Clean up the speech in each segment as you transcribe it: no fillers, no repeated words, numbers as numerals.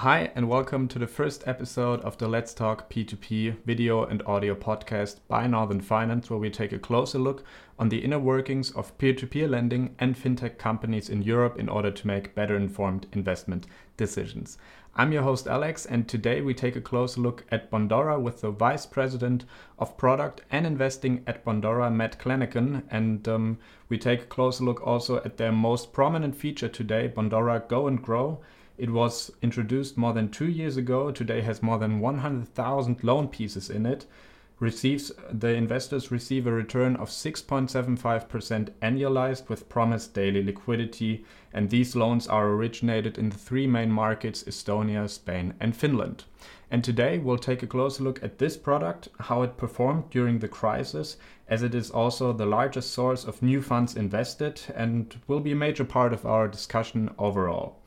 Hi and welcome to the first episode of the Let's Talk P2P video and audio podcast by Northern Finance, where we take a closer look on the inner workings of peer-to-peer lending and fintech companies in Europe in order to make better informed investment decisions. I'm your host Alex, and today we take a closer look at Bondora with the Vice President of Product and Investing at Bondora, Matt Kleniken, and we take a closer look also at their most prominent feature today, Bondora Go and Grow. It was introduced more than 2 years ago, today has more than 100,000 loan pieces in it. The investors receive a return of 6.75% annualized with promised daily liquidity, and these loans are originated in the three main markets, Estonia, Spain and Finland. And today we'll take a closer look at this product, how it performed during the crisis, as it is also the largest source of new funds invested and will be a major part of our discussion overall.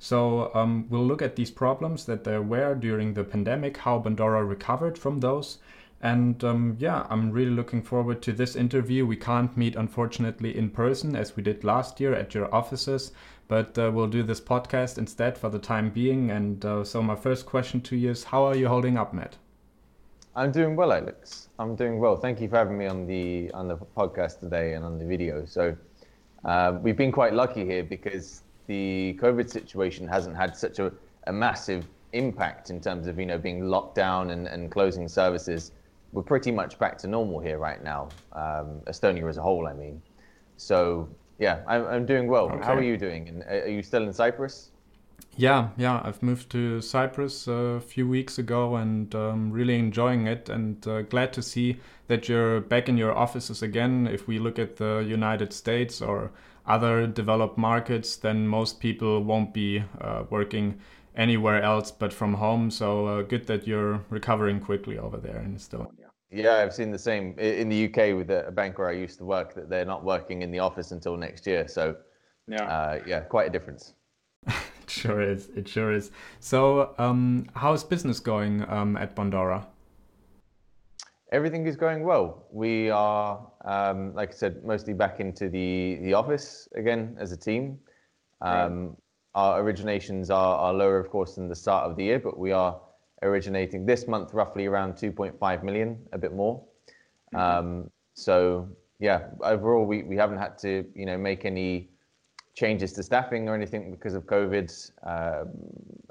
So we'll look at these problems that there were during the pandemic, how Bondora recovered from those. And I'm really looking forward to this interview. We can't meet, unfortunately, in person as we did last year at your offices, but we'll do this podcast instead for the time being. And so my first question to you is, how are you holding up, Matt? I'm doing well, Alex. I'm doing well. Thank you for having me on the podcast today and on the video. So we've been quite lucky here because the COVID situation hasn't had such a massive impact in terms of, being locked down and closing services. We're pretty much back to normal here right now, Estonia as a whole, I mean. So, yeah, I'm doing well. Okay. How are you doing? And are you still in Cyprus? Yeah, I've moved to Cyprus a few weeks ago and really enjoying it, and glad to see that you're back in your offices again. If we look at the United States or other developed markets, then most people won't be working anywhere else but from home. So good that you're recovering quickly over there in Estonia. Yeah, I've seen the same in the UK with a bank where I used to work, that they're not working in the office until next year. So quite a difference. It sure is. So how's business going at Bondora? Everything is going well. We are, like I said, mostly back into the office again as a team. Right. Our originations are lower, of course, than the start of the year, but we are originating this month roughly around 2.5 million, a bit more. Mm-hmm. So yeah, overall we haven't had to, make any changes to staffing or anything because of COVID,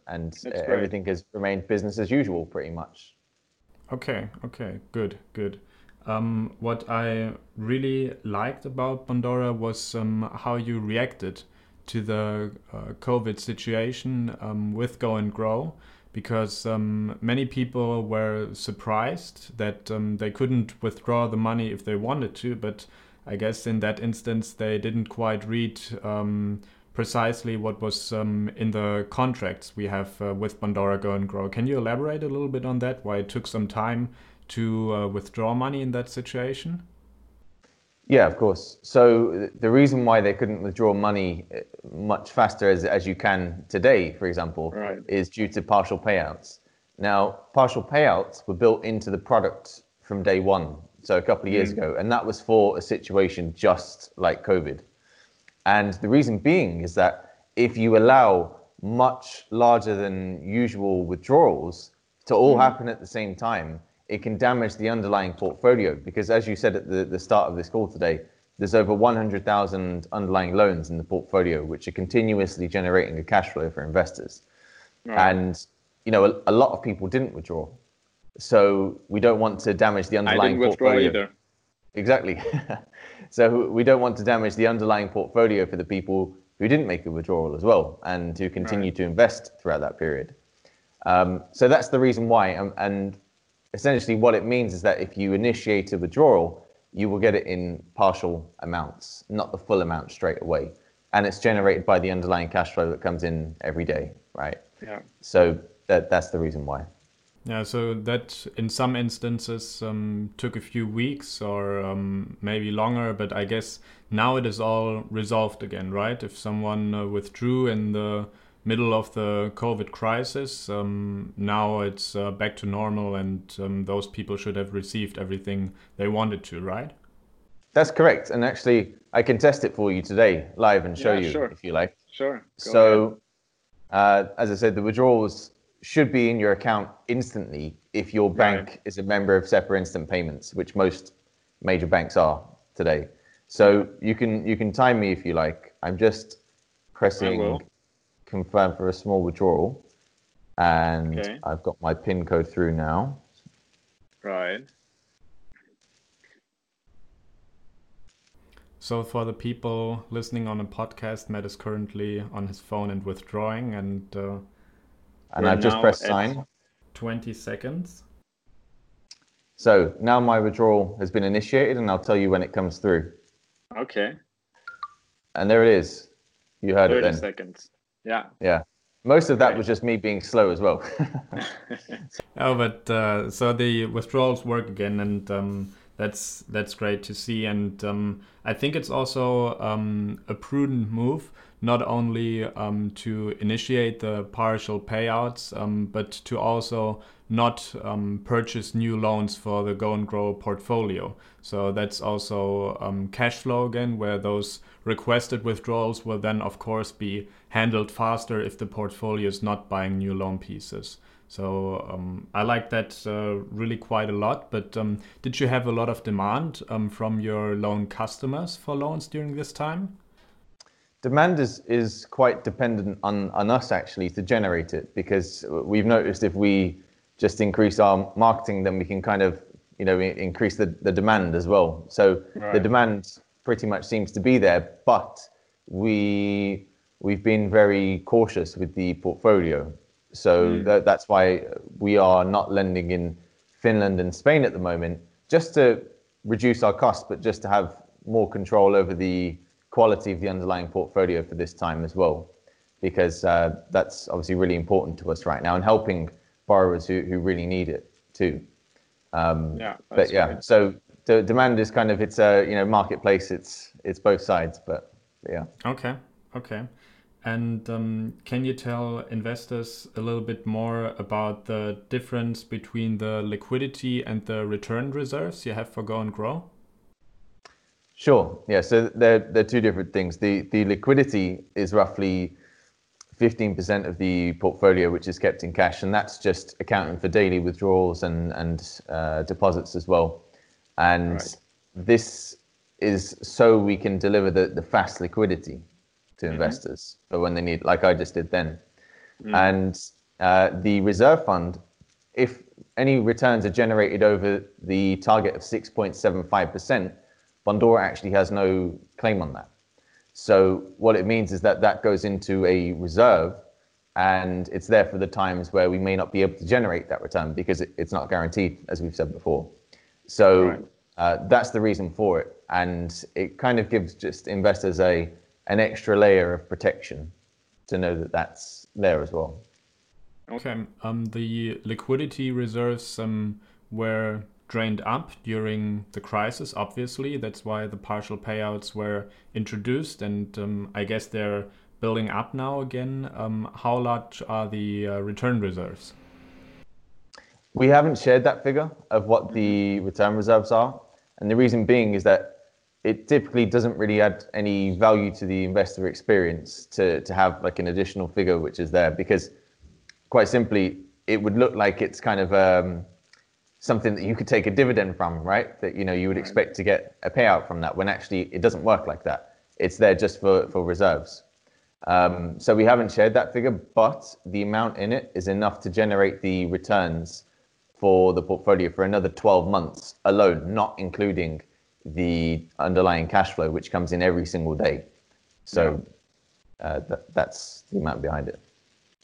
and everything has remained business as usual pretty much. Okay, good. What I really liked about Bondora was how you reacted to the COVID situation with Go and Grow, because many people were surprised that they couldn't withdraw the money if they wanted to, but I guess in that instance they didn't quite read precisely what was in the contracts we have with Bondora Go and Grow. Can you elaborate a little bit on that, why it took some time to withdraw money in that situation? Yeah, of course. So the reason why they couldn't withdraw money much faster as you can today, for example, right, is due to partial payouts. Now, partial payouts were built into the product from day one, so a couple of years ago, and that was for a situation just like COVID. And the reason being is that if you allow much larger than usual withdrawals to all happen at the same time, it can damage the underlying portfolio, because as you said at the start of this call today, there's over 100,000 underlying loans in the portfolio, which are continuously generating a cash flow for investors. Yeah. And, a lot of people didn't withdraw. So we don't want to damage the underlying portfolio. I didn't withdraw either. Exactly. So we don't want to damage the underlying portfolio for the people who didn't make a withdrawal as well and who continue to invest throughout that period. So that's the reason why. And essentially what it means is that if you initiate a withdrawal, you will get it in partial amounts, not the full amount straight away. And it's generated by the underlying cash flow that comes in every day, right? Yeah. So that's the reason why. Yeah, so that in some instances took a few weeks or maybe longer, but I guess now it is all resolved again, right? If someone withdrew in the middle of the COVID crisis, now it's back to normal, and those people should have received everything they wanted to, right? That's correct. And actually, I can test it for you today live and show you if you like. Sure. Go ahead. As I said, the withdrawals should be in your account instantly if your bank is a member of SEPA Instant Payments, which most major banks are today. So you can time me if you like. I'm just pressing confirm for a small withdrawal, and I've got my PIN code through now. Right. So for the people listening on a podcast, Matt is currently on his phone and withdrawing, and I've just pressed sign. 20 seconds. So now my withdrawal has been initiated, and I'll tell you when it comes through. Okay. And there it is. You heard it then. 30 seconds. Yeah. Yeah. Most of that was just me being slow as well. Oh, but so the withdrawals work again, and that's great to see, and I think it's also a prudent move, not only to initiate the partial payouts, but to also not purchase new loans for the Go and Grow portfolio. So that's also cash flow again, where those requested withdrawals will then of course be handled faster if the portfolio is not buying new loan pieces. So I like that really quite a lot, but did you have a lot of demand from your loan customers for loans during this time? Demand is quite dependent on us actually to generate it, because we've noticed if we just increase our marketing, then we can kind of, increase the demand as well. So the demand pretty much seems to be there, but we've been very cautious with the portfolio. So that's why we are not lending in Finland and Spain at the moment, just to reduce our costs, but just to have more control over the quality of the underlying portfolio for this time as well, because that's obviously really important to us right now and helping borrowers who really need it too. Great. So the demand is kind of, it's a marketplace, it's both sides, but yeah. Okay. And can you tell investors a little bit more about the difference between the liquidity and the return reserves you have for Go and Grow? Sure. Yeah. So they're two different things. The liquidity is roughly 15% of the portfolio, which is kept in cash, and that's just accounting for daily withdrawals and deposits as well. And this is so we can deliver the fast liquidity to investors, but when they need, like I just did then. And the reserve fund, if any returns are generated over the target of 6.75%, Bondora actually has no claim on that. So what it means is that goes into a reserve, and it's there for the times where we may not be able to generate that return, because it's not guaranteed, as we've said before. So that's the reason for it, and it kind of gives just investors an extra layer of protection to know that that's there as well. Okay. The liquidity reserves were drained up during the crisis, obviously. That's why the partial payouts were introduced, and I guess they're building up now again. How large are the return reserves? We haven't shared that figure of what the return reserves are, and the reason being is that it typically doesn't really add any value to the investor experience to have like an additional figure which is there, because quite simply it would look like it's kind of something that you could take a dividend from, right? That you would expect to get a payout from that, when actually it doesn't work like that. It's there just for reserves. So we haven't shared that figure, but the amount in it is enough to generate the returns for the portfolio for another 12 months alone, not including the underlying cash flow, which comes in every single day. So that's the amount behind it.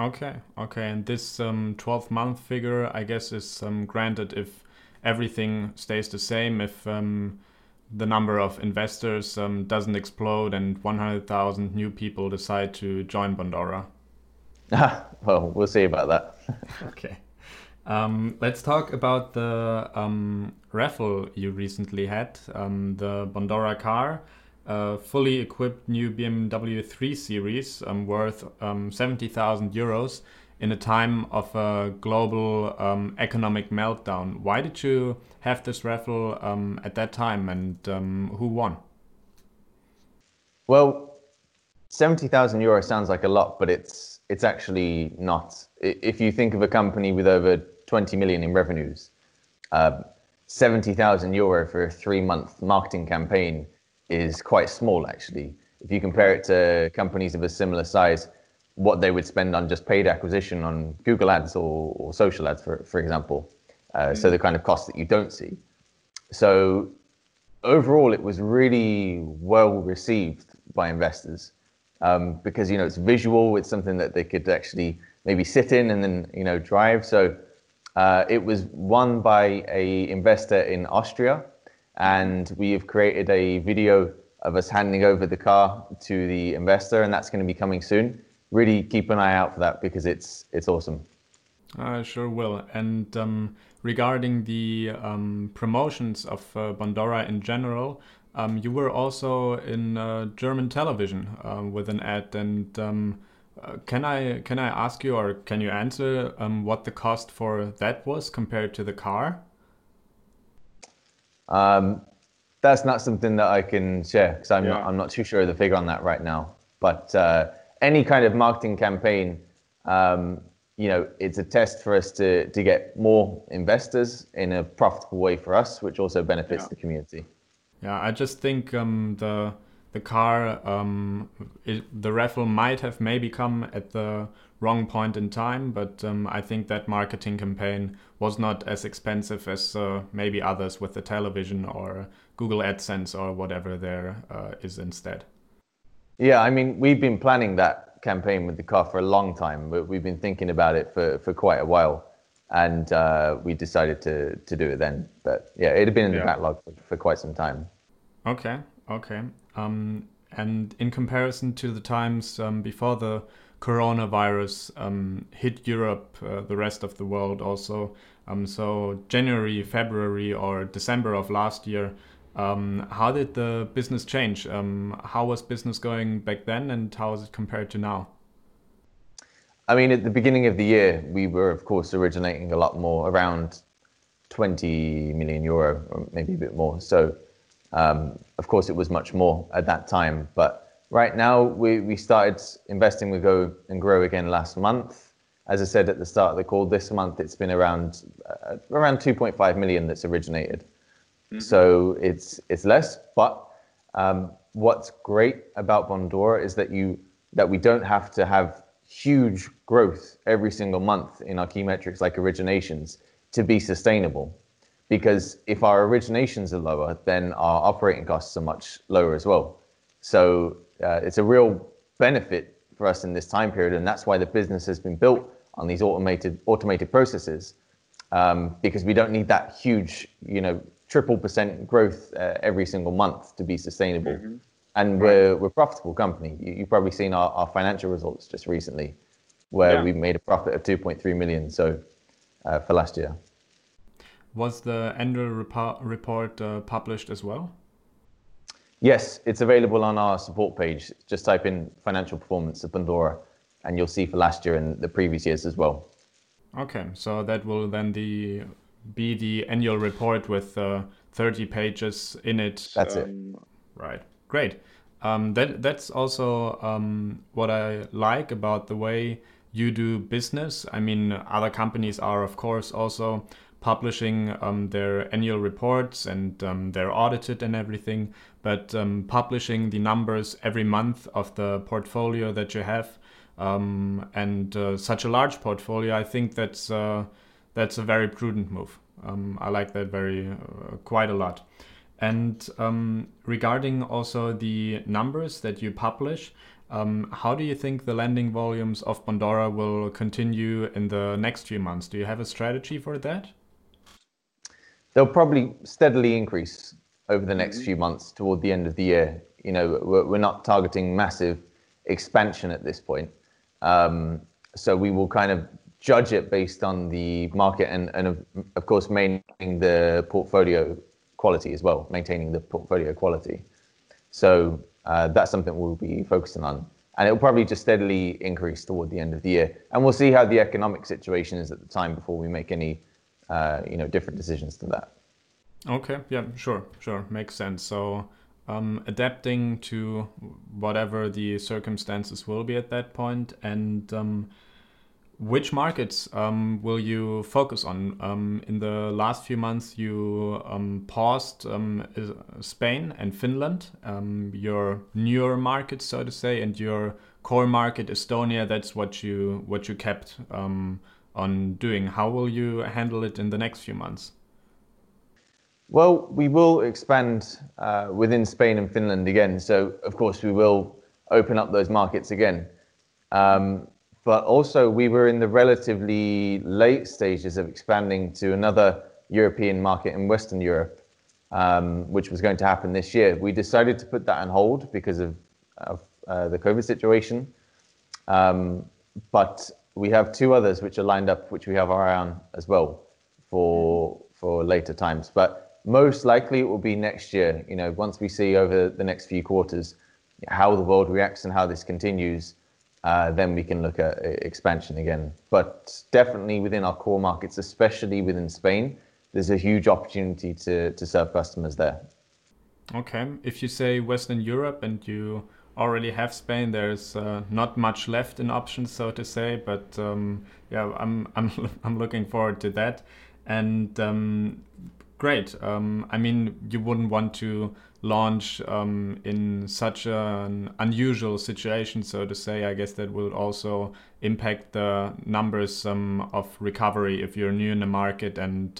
Okay. And this 12-month figure, I guess, is granted if everything stays the same, if the number of investors doesn't explode and 100,000 new people decide to join Bondora. Well, we'll see about that. Okay. Let's talk about the raffle you recently had, the Bondora car, fully equipped new BMW 3 Series worth €70,000 in a time of a global economic meltdown. Why did you have this raffle at that time, and who won? Well, €70,000 sounds like a lot, but it's it's actually not. If you think of a company with over 20 million in revenues, 70,000 euro for a 3-month marketing campaign is quite small, actually. If you compare it to companies of a similar size, what they would spend on just paid acquisition on Google ads or social ads, for example. So the kind of costs that you don't see. So overall, it was really well received by investors because, you know, it's visual. It's something that they could actually maybe sit in and then, you know, drive. So it was won by a investor in Austria, and we have created a video of us handing over the car to the investor, and that's going to be coming soon. Really keep an eye out for that because it's awesome. I sure will. And regarding the promotions of Bondora in general, you were also in German television with an ad. And can I ask you, or can you answer what the cost for that was compared to the car? That's not something that I can share because I'm not too sure of the figure on that right now. But any kind of marketing campaign, you know, it's a test for us to get more investors in a profitable way for us, which also benefits the community. Yeah, I just think the car, the raffle might have maybe come at the wrong point in time, but I think that marketing campaign was not as expensive as maybe others with the television or Google AdSense or whatever there is instead. Yeah, I mean, we've been planning that campaign with the car for a long time, but we've been thinking about it for quite a while, and we decided to do it then. But yeah, it had been in the backlog for quite some time. Okay. And in comparison to the times before the coronavirus hit Europe, the rest of the world also, so January, February or December of last year, how did the business change? How was business going back then, and how is it compared to now? I mean, at the beginning of the year, we were, of course, originating a lot more, around 20 million euro, or maybe a bit more. So, of course, it was much more at that time. But right now, we started investing with Go and Grow again last month. As I said at the start of the call, this month, it's been around 2.5 million that's originated. So it's less, but what's great about Bondora is that we don't have to have huge growth every single month in our key metrics like originations to be sustainable. Because if our originations are lower, then our operating costs are much lower as well. So it's a real benefit for us in this time period, and that's why the business has been built on these automated processes, because we don't need that huge, you know, 3% growth every single month to be sustainable. And we're a profitable company. You've probably seen our financial results just recently, where we made a profit of 2.3 million for last year. Was the annual report published as well? Yes, it's available on our support page. Just type in financial performance of Bondora and you'll see for last year and the previous years as well. Okay, so that will then be the annual report with 30 pages in it. That's it. Right. Great. That's also what I like about the way you do business. I mean, other companies are, of course, also publishing their annual reports, and they're audited and everything. But publishing the numbers every month of the portfolio that you have, and such a large portfolio, I think that's a very prudent move. I like that quite a lot. And regarding also the numbers that you publish, how do you think the lending volumes of Bondora will continue in the next few months? Do you have a strategy for that? They'll probably steadily increase over the next few months toward the end of the year. You know, we're not targeting massive expansion at this point. So we will kind of judge it based on the market and of course, maintaining the portfolio quality as well, So that's something we'll be focusing on. And it'll probably just steadily increase toward the end of the year. And we'll see how the economic situation is at the time before we make any, different decisions to that. Okay. Yeah, sure. Makes sense. So adapting to whatever the circumstances will be at that point, and which markets will you focus on? In the last few months, you paused Spain and Finland, your newer markets, so to say, and your core market, Estonia. That's what you kept on doing. How will you handle it in the next few months? Well, we will expand within Spain and Finland again. So, of course, we will open up those markets again. But also, we were in the relatively late stages of expanding to another European market in Western Europe, which was going to happen this year. We decided to put that on hold because of the COVID situation. But we have two others which are lined up, which we have our eye on as well for later times. But most likely it will be next year. You know, once we see over the next few quarters how the world reacts and how this continues, then we can look at expansion again. But definitely within our core markets, especially within Spain, there's a huge opportunity to serve customers there. Okay. If you say Western Europe and you already have Spain, there's not much left in options, so to say. But I'm looking forward to that. And great. I mean, you wouldn't want to launch in such an unusual situation, so to say. I guess that will also impact the numbers of recovery if you're new in the market and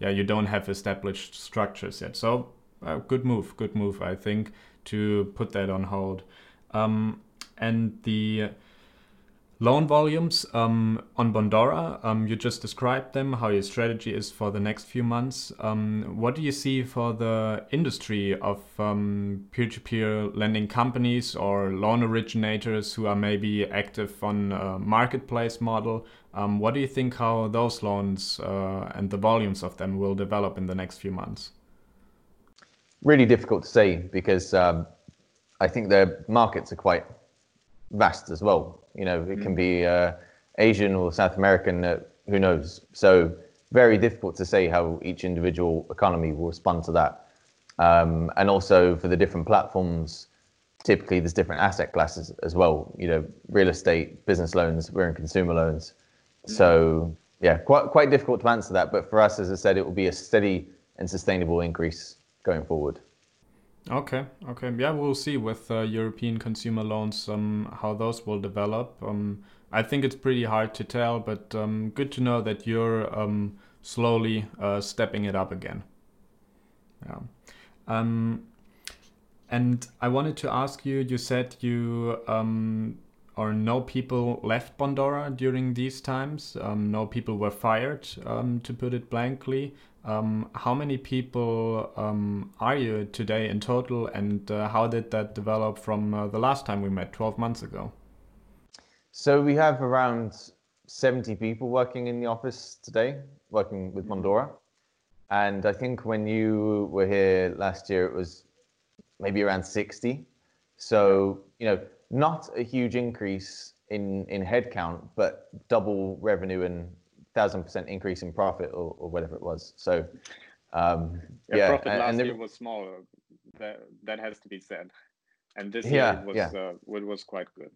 you don't have established structures yet. So good move, I think, to put that on hold. And the loan volumes on Bondora, you just described them, how your strategy is for the next few months. What do you see for the industry of peer-to-peer lending companies or loan originators who are maybe active on a marketplace model? What do you think how those loans and the volumes of them will develop in the next few months? Really difficult to say because I think their markets are quite vast as well. You know, it can be Asian or South American, who knows? So very difficult to say how each individual economy will respond to that. And also for the different platforms, typically there's different asset classes as well. You know, real estate, business loans, we're in consumer loans. So yeah, quite difficult to answer that. But for us, as I said, it will be a steady and sustainable increase going forward. Okay. Yeah, we'll see with European consumer loans how those will develop. I think it's pretty hard to tell, but good to know that you're slowly stepping it up again. Yeah. And I wanted to ask you, you said you no people left Bondora during these times. No people were fired, to put it blankly. How many people are you today in total, and how did that develop from the last time we met 12 months ago? So we have around 70 people working in the office today, working with Bondora. And I think when you were here last year, it was maybe around 60. So, you know, not a huge increase in headcount, but double revenue and 1,000% increase in profit or whatever it was. So, profit last year was smaller. That has to be said. And this year it was quite good.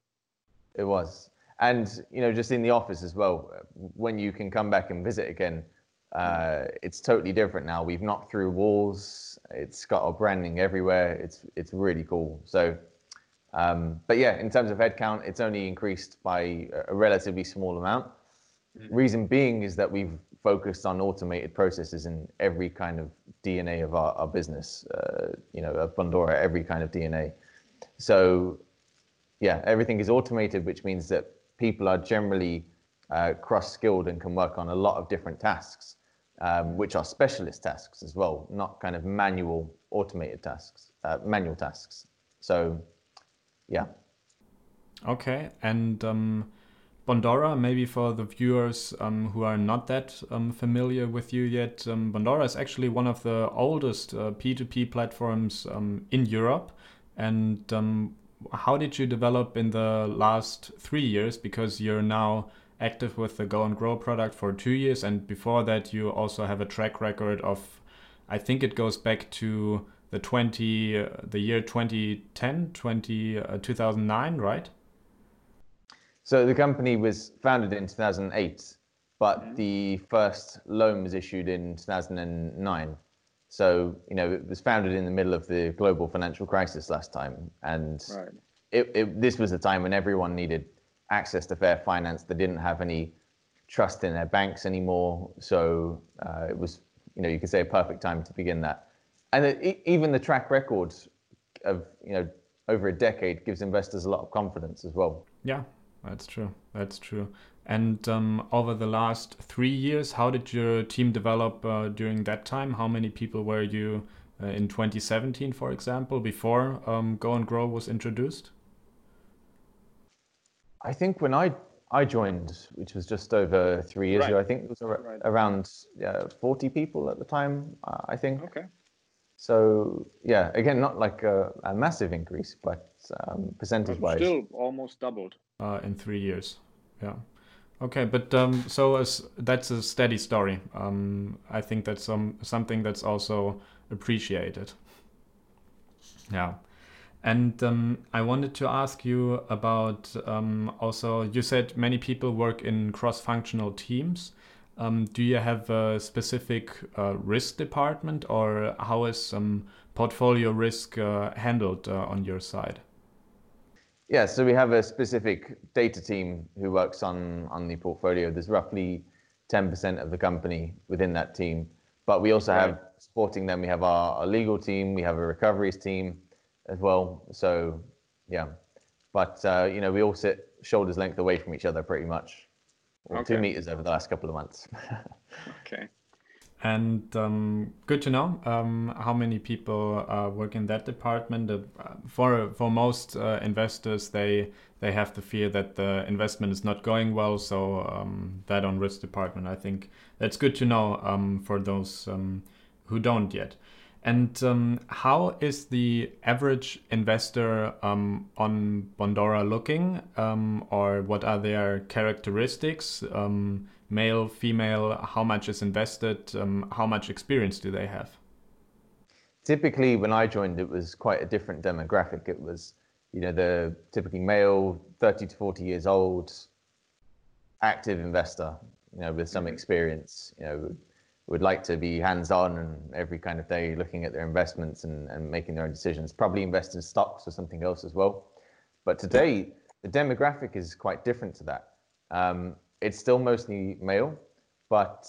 It was. And, you know, just in the office as well, when you can come back and visit again, it's totally different now. We've knocked through walls. It's got our branding everywhere. It's really cool. So, but yeah, in terms of headcount, it's only increased by a relatively small amount. Reason being is that we've focused on automated processes in every kind of DNA of our business, at Bondora, every kind of DNA. So, yeah, everything is automated, which means that people are generally cross-skilled and can work on a lot of different tasks, which are specialist tasks as well, not kind of manual tasks. So, yeah. Okay, and Bondora, maybe for the viewers who are not that familiar with you yet, Bondora is actually one of the oldest P2P platforms in Europe. And how did you develop in the last 3 years? Because you're now active with the Go and Grow product for 2 years. And before that, you also have a track record of, I think it goes back to the year 2010, 2009, right? So the company was founded in 2008, but the first loan was issued in 2009. So, you know, it was founded in the middle of the global financial crisis last time. And this was the time when everyone needed access to fair finance. They didn't have any trust in their banks anymore. So it was, you know, you could say a perfect time to begin that. And even the track record of, you know, over a decade gives investors a lot of confidence as well. Yeah, that's true. That's true. And over the last 3 years, how did your team develop during that time? How many people were you in 2017, for example, before Go and Grow was introduced? I think when I joined, which was just over 3 years ago, I think it was around 40 people at the time, I think. Okay. So, yeah, again, not like a massive increase, but percentage-wise. Still almost doubled. In 3 years, yeah. Okay, but so as that's a steady story. I think that's something that's also appreciated. Yeah. And I wanted to ask you about also, you said many people work in cross-functional teams. Do you have a specific risk department, or how is portfolio risk handled on your side? Yeah, so we have a specific data team who works on the portfolio. There's roughly 10% of the company within that team. But we also have, supporting them, we have our legal team, we have a recoveries team as well. So, yeah. But, you know, we all sit shoulders length away from each other pretty much. Or 2 meters over the last couple of months. Okay. And good to know how many people work in that department. For most investors, they have the fear that the investment is not going well. So that on risk department, I think that's good to know for those who don't yet. And how is the average investor on Bondora looking, or what are their characteristics? Male, female, how much is invested, how much experience do they have? Typically, when I joined, it was quite a different demographic. It was, you know, the typically male, 30 to 40 years old, active investor, you know, with some experience, you know, would like to be hands-on and every kind of day looking at their investments and making their own decisions, probably invest in stocks or something else as well. But today, the demographic is quite different to that. It's still mostly male, but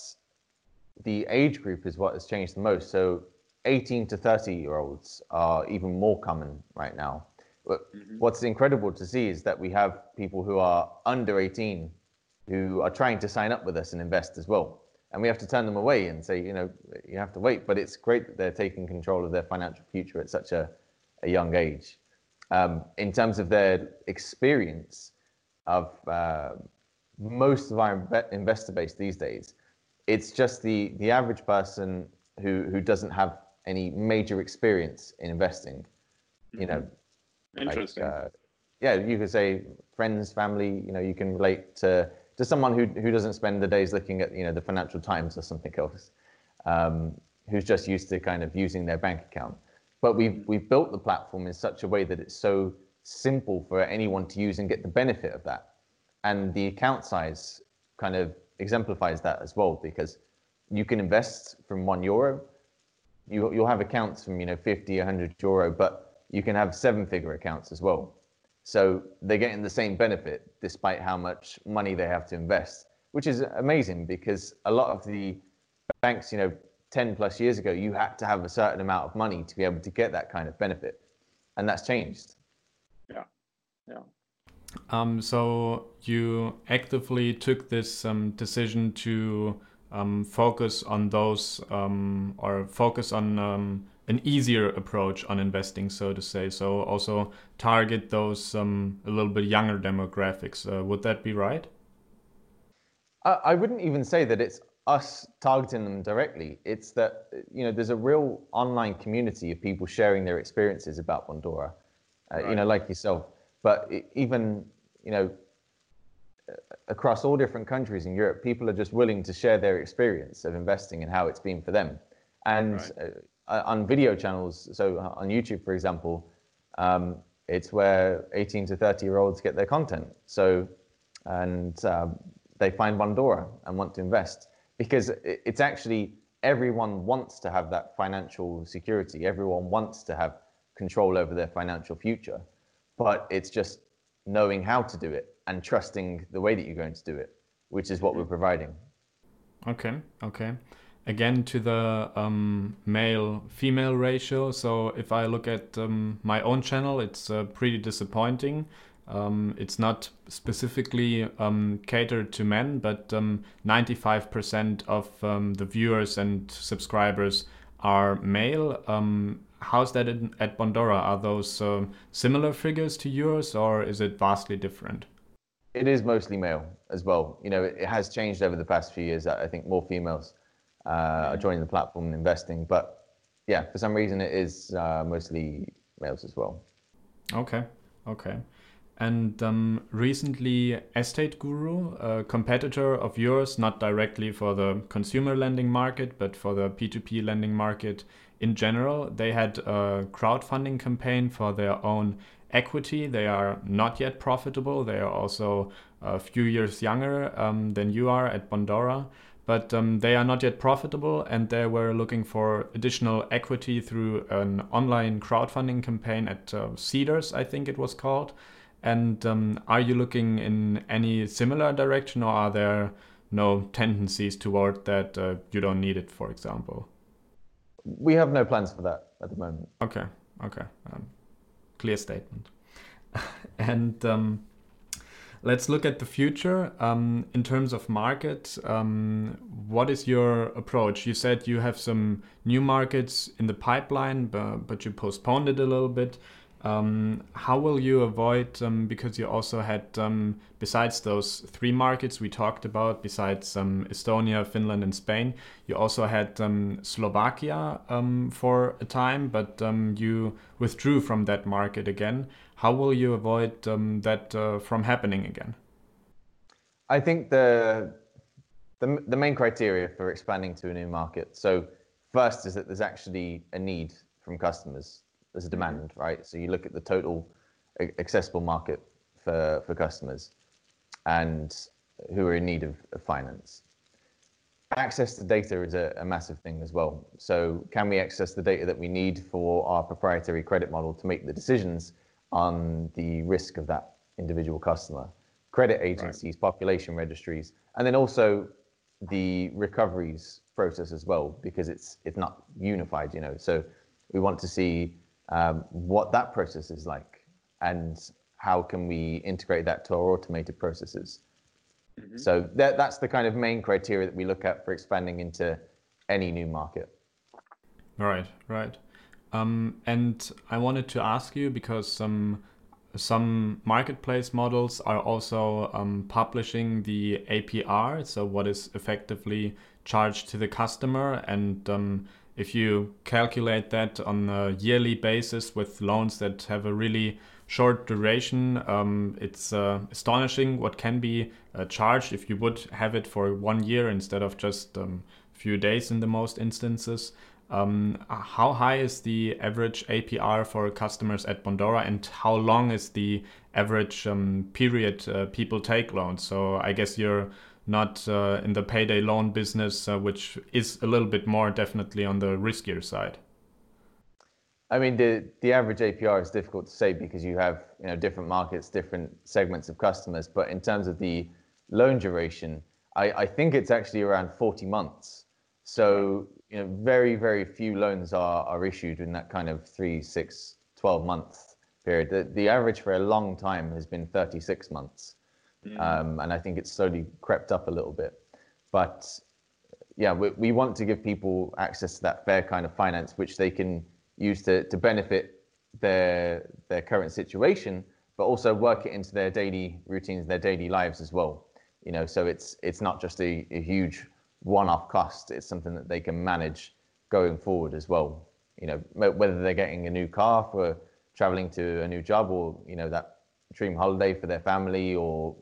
the age group is what has changed the most. So 18 to 30-year-olds are even more common right now. But what's incredible to see is that we have people who are under 18 who are trying to sign up with us and invest as well. And we have to turn them away and say, you know, you have to wait. But it's great that they're taking control of their financial future at such a young age. In terms of their experience of most of our investor base these days, it's just the average person who doesn't have any major experience in investing. You know, interesting. Like, yeah, you could say friends, family. You know, you can relate to someone who doesn't spend the days looking at, you know, the Financial Times or something else, who's just used to kind of using their bank account. But we've built the platform in such a way that it's so simple for anyone to use and get the benefit of that. And the account size kind of exemplifies that as well, because you can invest from €1. You'll have accounts from, you know, 50, €100, but you can have 7-figure accounts as well. So they're getting the same benefit despite how much money they have to invest, which is amazing because a lot of the banks, you know, 10 plus years ago, you had to have a certain amount of money to be able to get that kind of benefit. And that's changed. Yeah. Yeah. So you actively took this decision to focus on those or focus on an easier approach on investing, so to say. So also target those a little bit younger demographics. Would that be right? I wouldn't even say that it's us targeting them directly. It's that, you know, there's a real online community of people sharing their experiences about Bondora, you know, like yourself. But even, you know, across all different countries in Europe, people are just willing to share their experience of investing and how it's been for them. And on video channels, so on YouTube, for example, it's where 18 to 30-year-olds get their content. So, and they find Bondora and want to invest, because it's actually everyone wants to have that financial security. Everyone wants to have control over their financial future, but it's just knowing how to do it and trusting the way that you're going to do it, which is what we're providing. Okay. Okay. Again, to the male-female ratio. So if I look at my own channel, it's pretty disappointing. It's not specifically catered to men, but 95% of the viewers and subscribers are male. How's that at Bondora? Are those similar figures to yours, or is it vastly different? It is mostly male as well. You know, it has changed over the past few years. I think more females are joining the platform and investing, but yeah, for some reason it is mostly males as well. Okay, okay. And recently Estate Guru, a competitor of yours, not directly for the consumer lending market, but for the P2P lending market in general, they had a crowdfunding campaign for their own equity. They are not yet profitable. They are also a few years younger than you are at Bondora. But they are not yet profitable, and they were looking for additional equity through an online crowdfunding campaign at Seedrs, I think it was called. And are you looking in any similar direction, or are there no tendencies toward that you don't need it, for example? We have no plans for that at the moment. Okay, okay. Clear statement. And... let's look at the future. In terms of market, what is your approach? You said you have some new markets in the pipeline, but you postponed it a little bit. How will you avoid, because you also had, besides those three markets we talked about, besides Estonia, Finland and Spain, you also had Slovakia for a time, but you withdrew from that market again. How will you avoid that from happening again? I think the main criteria for expanding to a new market, so first, is that there's actually a need from customers. There's a demand, right? So you look at the total accessible market for customers and who are in need of finance. Access to data is a massive thing as well. So can we access the data that we need for our proprietary credit model to make the decisions on the risk of that individual customer? Credit agencies, right. Population registries, and then also the recoveries process as well, because it's not unified, you know. So we want to see what that process is like, and how can we integrate that to our automated processes. Mm-hmm. So that's the kind of main criteria that we look at for expanding into any new market. Right. And I wanted to ask you, because some marketplace models are also publishing the APR, so what is effectively charged to the customer, and if you calculate that on a yearly basis with loans that have a really short duration, it's astonishing what can be charged if you would have it for 1 year instead of just a few days in the most instances. How high is the average APR for customers at Bondora, and how long is the average period people take loans? So I guess you're not in the payday loan business, which is a little bit more definitely on the riskier side. I mean, the average APR is difficult to say, because you have, you know, different markets, different segments of customers. But in terms of the loan duration, I think it's actually around 40 months. So, you know, very, very few loans are issued in that kind of 3, 6, 12-month period. The average for a long time has been 36 months. And I think it's slowly crept up a little bit. But yeah, we want to give people access to that fair kind of finance, which they can use to benefit their current situation, but also work it into their daily routines, their daily lives as well. You know, so it's not just a huge one-off cost. It's something that they can manage going forward as well. You know, whether they're getting a new car for traveling to a new job, or, you know, that dream holiday for their family, or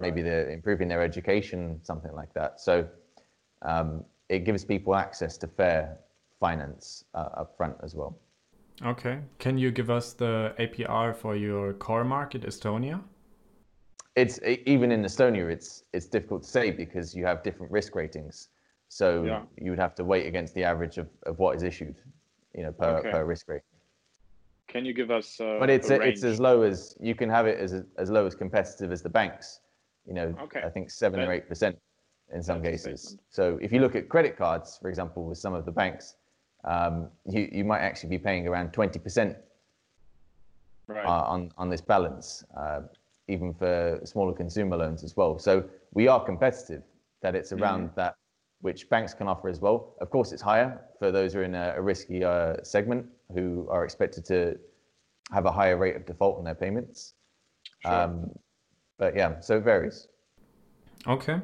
maybe they're improving their education, something like that. So it gives people access to fair finance up front as well. Okay. Can you give us the APR for your core market, Estonia? It's even in Estonia, it's difficult to say because you have different risk ratings. So yeah, you would have to weigh against the average of what is issued, you know, per risk rating. Can you give us but it's as low as you can have it, as low as competitive as the banks, you know. Okay. I think 7 or 8% in some cases. So if you look at credit cards, for example, with some of the banks, you might actually be paying around 20% right, on this balance, even for smaller consumer loans as well. So we are competitive, that it's around that which banks can offer as well. Of course, it's higher for those who are in a risky segment, who are expected to have a higher rate of default on their payments. Sure. But yeah, so it varies. Okay.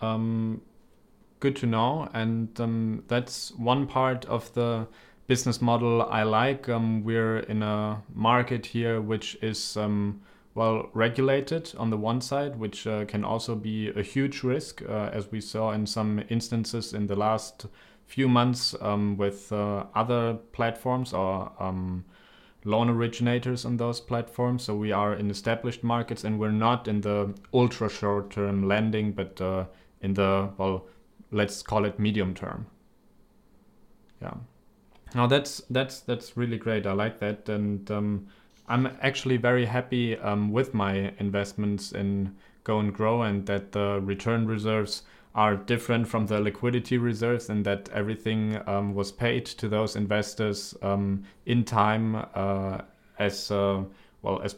Good to know. And that's one part of the business model I like. We're in a market here which is well regulated on the one side, which can also be a huge risk, as we saw in some instances in the last few months with other platforms or loan originators on those platforms. So we are in established markets and we're not in the ultra short-term lending, but in the, well, let's call it medium term. Yeah. Now that's really great. I like that. And I'm actually very happy with my investments in Go and Grow, and that the return reserves are different from the liquidity reserves, and that everything was paid to those investors in time, as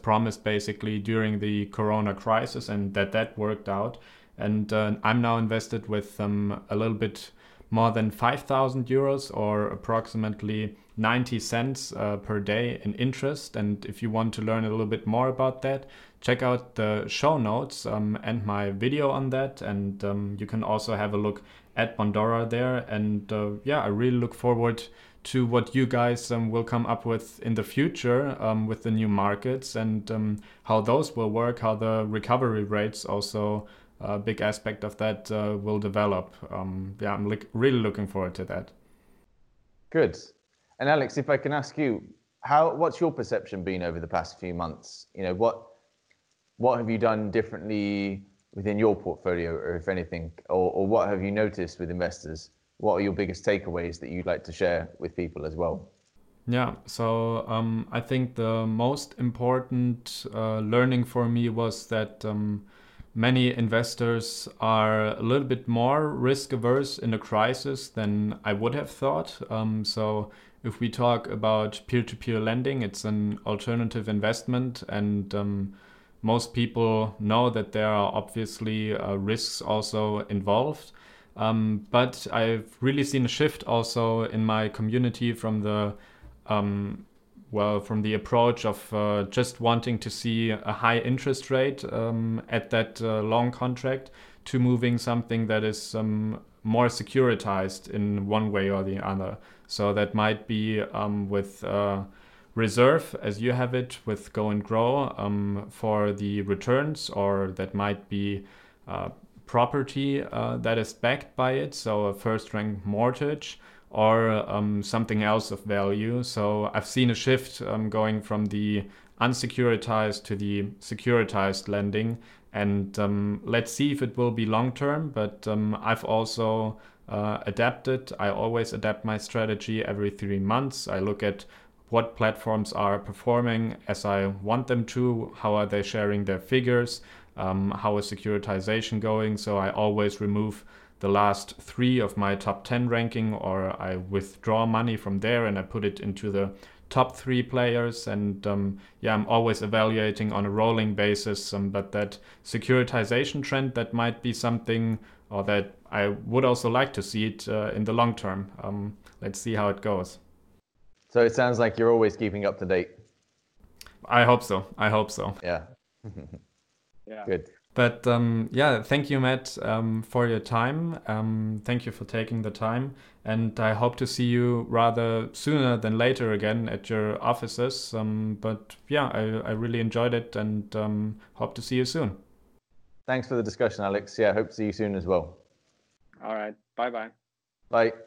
promised, basically during the Corona crisis, and that worked out. And I'm now invested with a little bit more than 5,000 euros, or approximately 90 cents per day in interest. And if you want to learn a little bit more about that, check out the show notes and my video on that. And you can also have a look at Bondora there. And I really look forward to what you guys will come up with in the future with the new markets, and how those will work, how the recovery rates, also a big aspect of that, will develop. I'm really looking forward to that. Good. And Alex, if I can ask you, what's your perception been over the past few months? You know, what have you done differently within your portfolio, or if anything, or what have you noticed with investors? What are your biggest takeaways that you'd like to share with people as well? Yeah, so I think the most important learning for me was that many investors are a little bit more risk averse in a crisis than I would have thought. So if we talk about peer-to-peer lending, it's an alternative investment, and most people know that there are obviously risks also involved. But I've really seen a shift also in my community from the approach of just wanting to see a high interest rate at that long contract, to moving something that is more securitized in one way or the other. So that might be with reserve, as you have it, with Go and Grow for the returns, or that might be property that is backed by it, so a first-rank mortgage, or something else of value. So I've seen a shift going from the unsecuritized to the securitized lending. And let's see if it will be long-term, but I've also adapted. I always adapt my strategy every 3 months. I look at what platforms are performing as I want them to, how are they sharing their figures, how is securitization going. So I always remove the last 3 of my top 10 ranking, or I withdraw money from there and I put it into the top 3 players. And I'm always evaluating on a rolling basis. But that securitization trend, that might be something, or that I would also like to see it in the long term. Let's see how it goes. So it sounds like you're always keeping up to date. I hope so. Yeah. Yeah. Good. But thank you, Matt, for your time. Thank you for taking the time. And I hope to see you rather sooner than later again at your offices. I really enjoyed it, and hope to see you soon. Thanks for the discussion, Alex. Yeah, hope to see you soon as well. All right. Bye-bye. Bye.